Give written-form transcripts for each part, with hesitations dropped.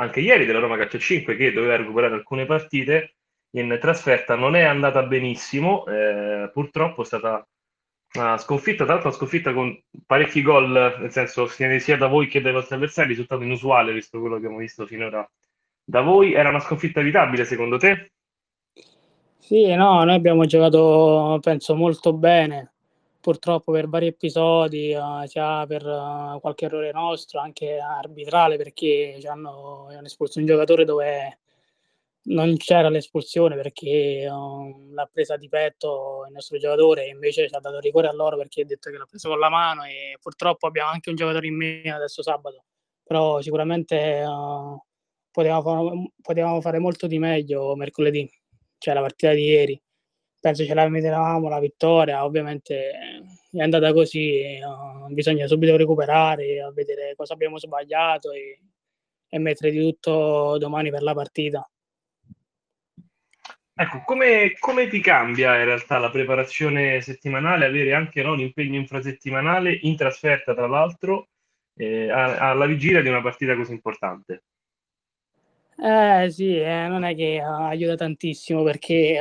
anche ieri della Roma Calcio 5, che doveva recuperare alcune partite in trasferta. Non è andata benissimo, purtroppo è stata una sconfitta, tra l'altro una sconfitta con parecchi gol, nel senso sia da voi che dai vostri avversari, risultato inusuale visto quello che abbiamo visto finora da voi. Era una sconfitta evitabile secondo te? Sì, no, noi abbiamo giocato penso molto bene, purtroppo per vari episodi, sia per qualche errore nostro, anche arbitrale, perché ci hanno espulso un giocatore dove non c'era l'espulsione, perché l'ha presa di petto il nostro giocatore, invece ci ha dato rigore a loro perché ha detto che l'ha preso con la mano, e purtroppo abbiamo anche un giocatore in meno adesso sabato, però sicuramente potevamo fare molto di meglio mercoledì, cioè la partita di ieri. Penso ce la mettevamo la vittoria, ovviamente è andata così, bisogna subito recuperare, vedere cosa abbiamo sbagliato e mettere di tutto domani per la partita. Ecco, come ti cambia in realtà la preparazione settimanale, avere anche un impegno infrasettimanale, in trasferta tra l'altro, alla vigilia di una partita così importante? Sì, non è che aiuta tantissimo, perché...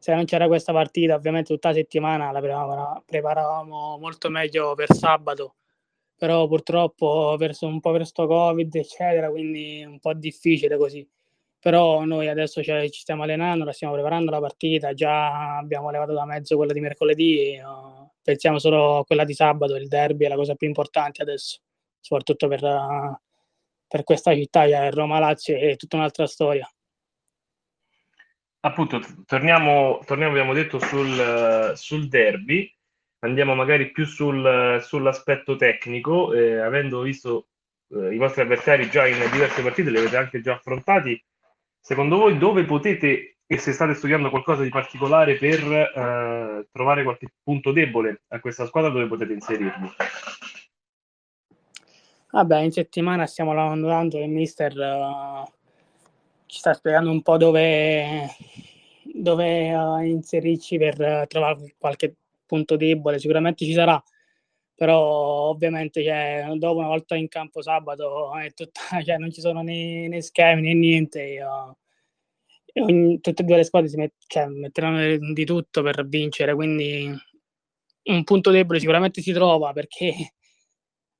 se non c'era questa partita, ovviamente tutta la settimana la preparavamo molto meglio per sabato, però purtroppo per sto Covid, eccetera, quindi un po' difficile così. Però noi adesso ci stiamo allenando, la stiamo preparando la partita, già abbiamo levato da mezzo quella di mercoledì, pensiamo solo a quella di sabato, il derby è la cosa più importante adesso, soprattutto per questa città, cioè Roma Lazio è tutta un'altra storia. Appunto, torniamo abbiamo detto sul derby, andiamo magari più sull'aspetto tecnico, avendo visto i vostri avversari già in diverse partite, li avete anche già affrontati, secondo voi dove potete, e se state studiando qualcosa di particolare per trovare qualche punto debole a questa squadra, dove potete inserirli? Vabbè, in settimana stiamo lavorando, il mister ci sta spiegando un po' dove inserirci per trovare qualche punto debole. Sicuramente ci sarà, però ovviamente dopo, una volta in campo sabato, è tutta, non ci sono né schemi né niente. Tutte e due le squadre metteranno di tutto per vincere, quindi un punto debole sicuramente si trova, perché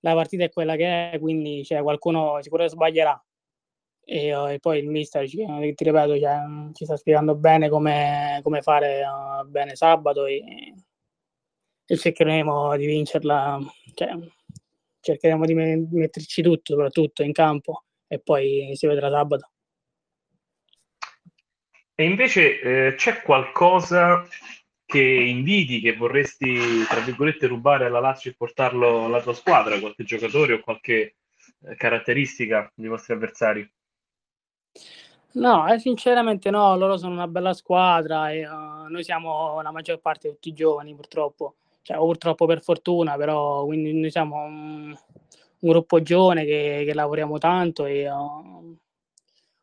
la partita è quella che è, quindi qualcuno sicuramente sbaglierà. E poi il mister, ti ripeto, ci sta spiegando bene come fare bene sabato e cercheremo di vincerla, cercheremo di metterci tutto, soprattutto in campo, e poi si vedrà sabato. E invece c'è qualcosa che invidi, che vorresti tra virgolette rubare alla Lazio e portarlo alla tua squadra, qualche giocatore o qualche caratteristica dei vostri avversari? No, sinceramente no, loro sono una bella squadra e noi siamo la maggior parte tutti giovani, purtroppo, o purtroppo per fortuna, però, quindi noi siamo un gruppo giovane che lavoriamo tanto e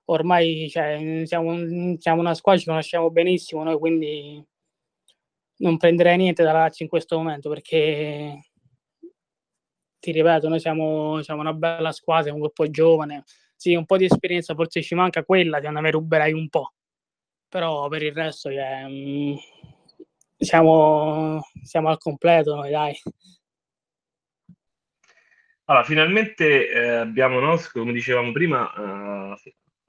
ormai siamo una squadra, ci conosciamo benissimo noi, quindi non prenderei niente dalla Lazio in questo momento, perché ti ripeto, noi siamo una bella squadra, un gruppo giovane. Sì, un po' di esperienza forse ci manca, quella che non me ruberai un po', però per il resto siamo al completo noi, dai. Allora, finalmente abbiamo, come dicevamo prima,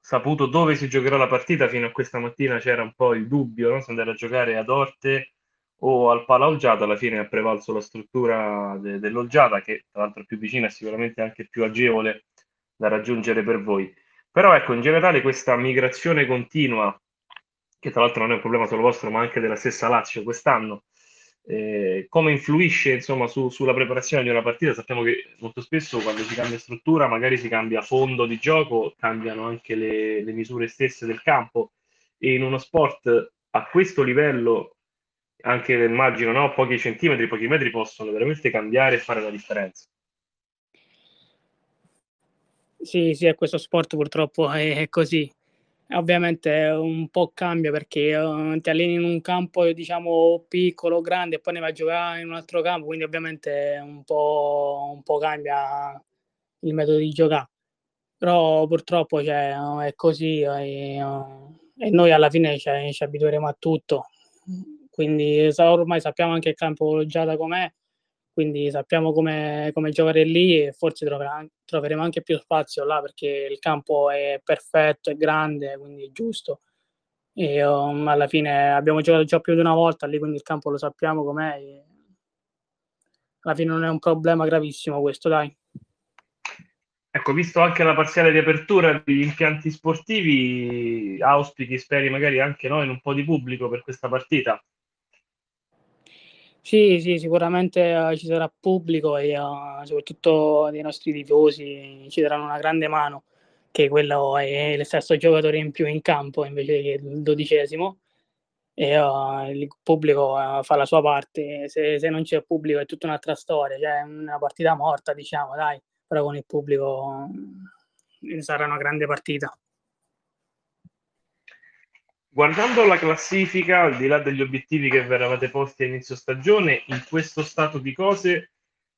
saputo dove si giocherà la partita. Fino a questa mattina c'era un po' il dubbio, se andare a giocare ad Orte o al PalaOlgiata. Alla fine ha prevalso la struttura dell'Olgiata, che tra l'altro è più vicina e sicuramente anche più agevole da raggiungere per voi. Però ecco, in generale questa migrazione continua, che tra l'altro non è un problema solo vostro ma anche della stessa Lazio quest'anno, come influisce insomma sulla preparazione di una partita? Sappiamo che molto spesso quando si cambia struttura magari si cambia fondo di gioco, cambiano anche le misure stesse del campo, e in uno sport a questo livello anche, immagino, pochi centimetri, pochi metri possono veramente cambiare e fare la differenza. Sì, è questo sport, purtroppo è così. Ovviamente un po' cambia, perché ti alleni in un campo, diciamo, piccolo, grande, e poi ne vai a giocare in un altro campo, quindi ovviamente un po' cambia il metodo di giocare. però purtroppo è così e noi alla fine ci abitueremo a tutto, quindi ormai sappiamo anche il campo già da com'è, quindi sappiamo come giocare lì e forse troveremo anche più spazio là, perché il campo è perfetto, è grande, quindi è giusto. E alla fine abbiamo giocato già più di una volta lì, quindi il campo lo sappiamo com'è. E alla fine non è un problema gravissimo questo, dai. Ecco, visto anche la parziale riapertura degli impianti sportivi, auspichi, speri magari anche noi in un po' di pubblico per questa partita? Sì, sicuramente ci sarà pubblico e soprattutto dei nostri tifosi ci daranno una grande mano, che quello è il sesto giocatore in più in campo invece che il 12esimo, e il pubblico fa la sua parte. Se non c'è pubblico è tutta un'altra storia, cioè una partita morta, diciamo, dai, però con il pubblico sarà una grande partita. Guardando la classifica, al di là degli obiettivi che vi eravate posti a inizio stagione, in questo stato di cose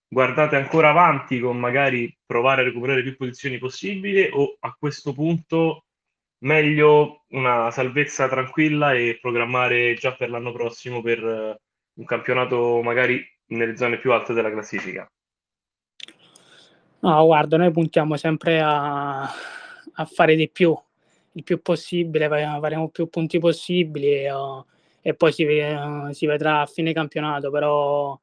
guardate ancora avanti con magari provare a recuperare più posizioni possibile, o a questo punto meglio una salvezza tranquilla e programmare già per l'anno prossimo per un campionato magari nelle zone più alte della classifica? No, guarda, noi puntiamo sempre a fare di più, il più possibile, faremo più punti possibili e poi si vedrà a fine campionato, però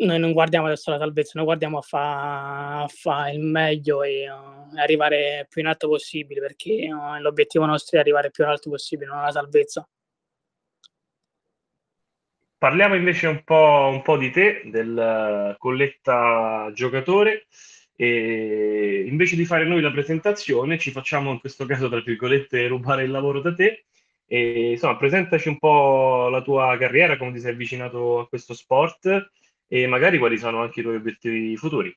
noi non guardiamo adesso la salvezza, noi guardiamo a fare il meglio e arrivare più in alto possibile, perché l'obiettivo nostro è arrivare più in alto possibile, non la salvezza. Parliamo invece un po' di te, del Colletta giocatore. E invece di fare noi la presentazione, ci facciamo in questo caso, tra virgolette, rubare il lavoro da te. E, insomma, presentaci un po' la tua carriera, come ti sei avvicinato a questo sport e magari quali sono anche i tuoi obiettivi futuri.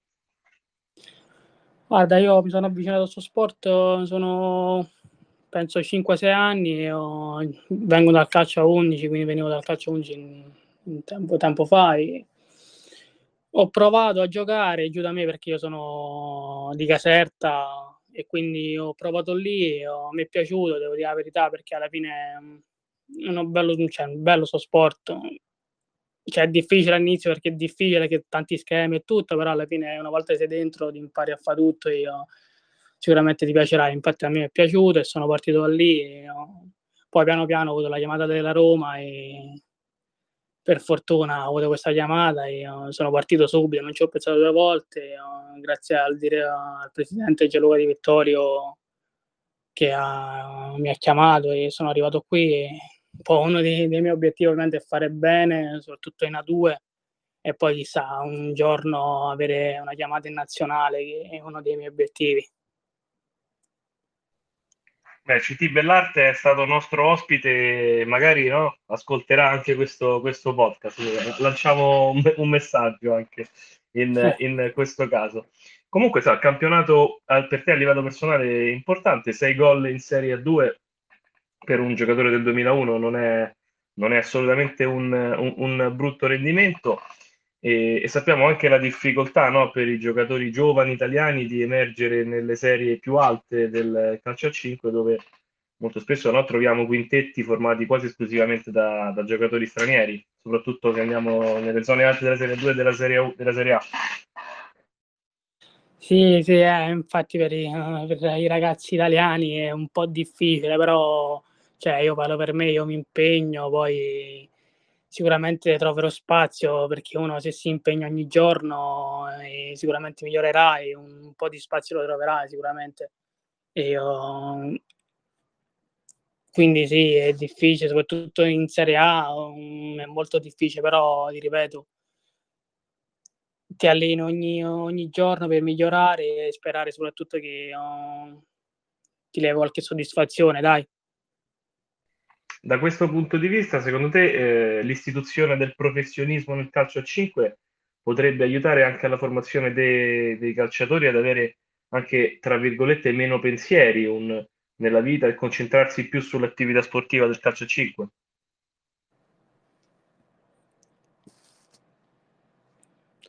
Guarda, io mi sono avvicinato a questo sport, sono penso 5-6 anni, vengo dal calcio a 11, quindi venivo dal calcio a 11 tempo fa e ho provato a giocare giù da me, perché io sono di Caserta e quindi ho provato lì, mi è piaciuto, devo dire la verità, perché alla fine è un bello suo sport, cioè è difficile all'inizio perché è difficile, che tanti schemi e tutto, però alla fine una volta che sei dentro ti impari a fare tutto e sicuramente ti piacerà. Infatti a me è piaciuto e sono partito da lì, poi piano piano ho avuto la chiamata della Roma e per fortuna ho avuto questa chiamata e sono partito subito, non ci ho pensato due volte, grazie al presidente Gianluca Di Vittorio che mi ha chiamato e sono arrivato qui. E un po' uno dei miei obiettivi ovviamente è fare bene, soprattutto in A2, e poi chissà un giorno avere una chiamata in nazionale, che è uno dei miei obiettivi. Beh, CT Bellarte è stato nostro ospite, magari no, ascolterà anche questo podcast, lanciamo un messaggio anche in questo caso. Comunque il campionato per te a livello personale è importante, 6 gol in Serie A2 per un giocatore del 2001 non è assolutamente un brutto rendimento, e sappiamo anche la difficoltà, no, per i giocatori giovani italiani di emergere nelle serie più alte del calcio a 5, dove molto spesso, no, troviamo quintetti formati quasi esclusivamente da giocatori stranieri, soprattutto se andiamo nelle zone alte della Serie 2 e della Serie A. Sì, infatti per i ragazzi italiani è un po' difficile, però cioè, io parlo per me, io mi impegno, poi sicuramente troverò spazio, perché uno se si impegna ogni giorno sicuramente migliorerà e un po' di spazio lo troverà sicuramente. Quindi sì, è difficile, soprattutto in Serie A è molto difficile, però ti ripeto, ti alleno ogni giorno per migliorare e sperare soprattutto che ti levi qualche soddisfazione, dai. Da questo punto di vista, secondo te, l'istituzione del professionismo nel calcio a 5 potrebbe aiutare anche alla formazione dei calciatori ad avere anche, tra virgolette, meno pensieri nella vita e concentrarsi più sull'attività sportiva del calcio a 5?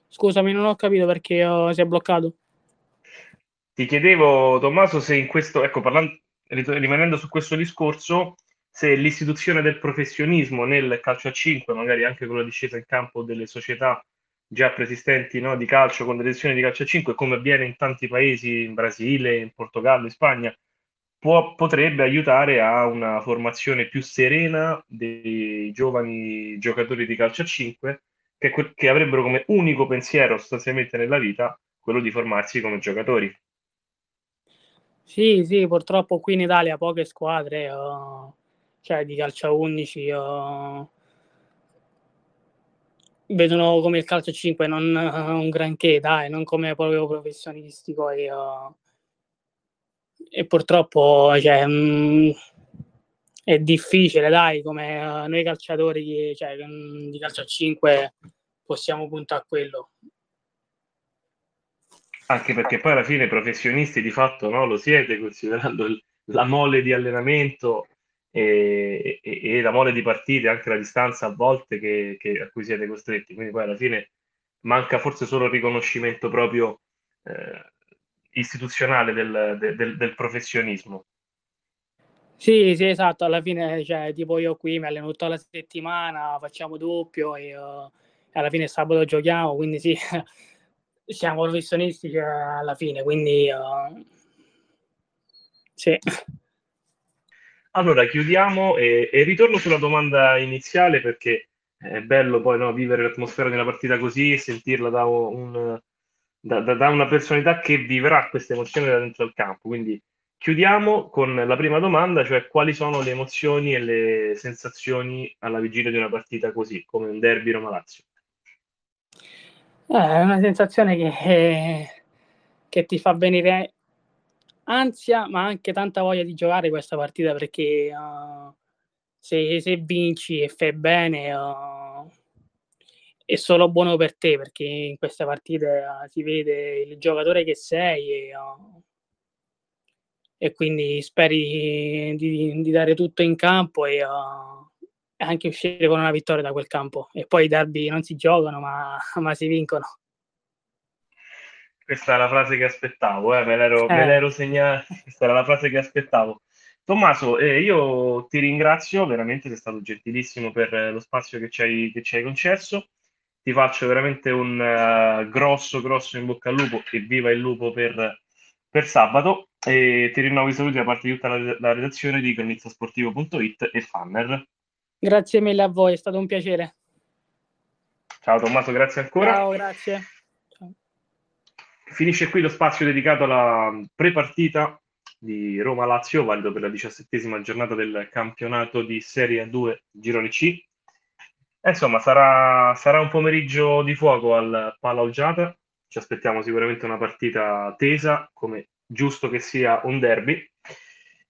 Scusami, non ho capito perché si è bloccato. Ti chiedevo, Tommaso, se in questo, ecco, rimanendo su questo discorso, se l'istituzione del professionismo nel calcio a 5, magari anche con la discesa in campo delle società già preesistenti, no, di calcio, con l'edizione di calcio a 5, come avviene in tanti paesi, in Brasile, in Portogallo, in Spagna, potrebbe aiutare a una formazione più serena dei giovani giocatori di calcio a 5, che avrebbero come unico pensiero sostanzialmente nella vita quello di formarsi come giocatori. Sì, purtroppo qui in Italia poche squadre, cioè di calcio a 11, vedono come il calcio a 5 non un granché, dai, non come proprio professionistico, e purtroppo, cioè, è difficile, dai, come noi calciatori, cioè, di calcio a 5 possiamo puntare a quello. Anche perché poi alla fine professionisti di fatto, no, lo siete, considerando la mole di allenamento e la mole di partite, anche la distanza a volte a cui siete costretti. Quindi poi alla fine manca forse solo il riconoscimento proprio istituzionale del professionismo. Sì, esatto, alla fine, cioè, tipo io qui mi alleno tutta la settimana, facciamo doppio e alla fine sabato giochiamo, quindi sì, siamo professionisti alla fine, quindi sì. Allora chiudiamo e ritorno sulla domanda iniziale, perché è bello poi, no, vivere l'atmosfera di una partita così e sentirla da una personalità che vivrà queste emozioni da dentro il campo. Quindi chiudiamo con la prima domanda, cioè quali sono le emozioni e le sensazioni alla vigilia di una partita così, come un derby Roma-Lazio? È una sensazione che ti fa venire ansia, ma anche tanta voglia di giocare questa partita, perché se vinci e fai bene è solo buono per te, perché in queste partite si vede il giocatore che sei e quindi speri di dare tutto in campo e anche uscire con una vittoria da quel campo. E poi i derby non si giocano ma si vincono. Questa è la frase che aspettavo, me l'ero segnata, questa era la frase che aspettavo. Tommaso, io ti ringrazio veramente, sei stato gentilissimo per lo spazio che ci hai concesso. Ti faccio veramente un grosso in bocca al lupo e viva il lupo per sabato, e ti rinnovo i saluti da parte di tutta la redazione di cronistasportivo.it e Fanner. Grazie mille a voi, è stato un piacere. Ciao Tommaso, grazie ancora. Ciao, grazie. Ciao. Finisce qui lo spazio dedicato alla prepartita di Roma-Lazio, valido per la 17ª giornata del campionato di Serie 2 Girone C. Insomma, sarà un pomeriggio di fuoco al PalaOlgiata. Ci aspettiamo sicuramente una partita tesa, come giusto che sia un derby.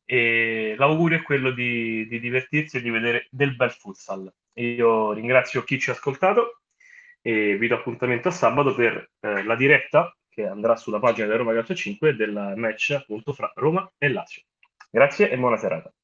E l'augurio è quello di divertirsi e di vedere del bel futsal. Io ringrazio chi ci ha ascoltato e vi do appuntamento a sabato per la diretta che andrà sulla pagina della Roma Calcio 5 del match appunto fra Roma e Lazio. Grazie e buona serata.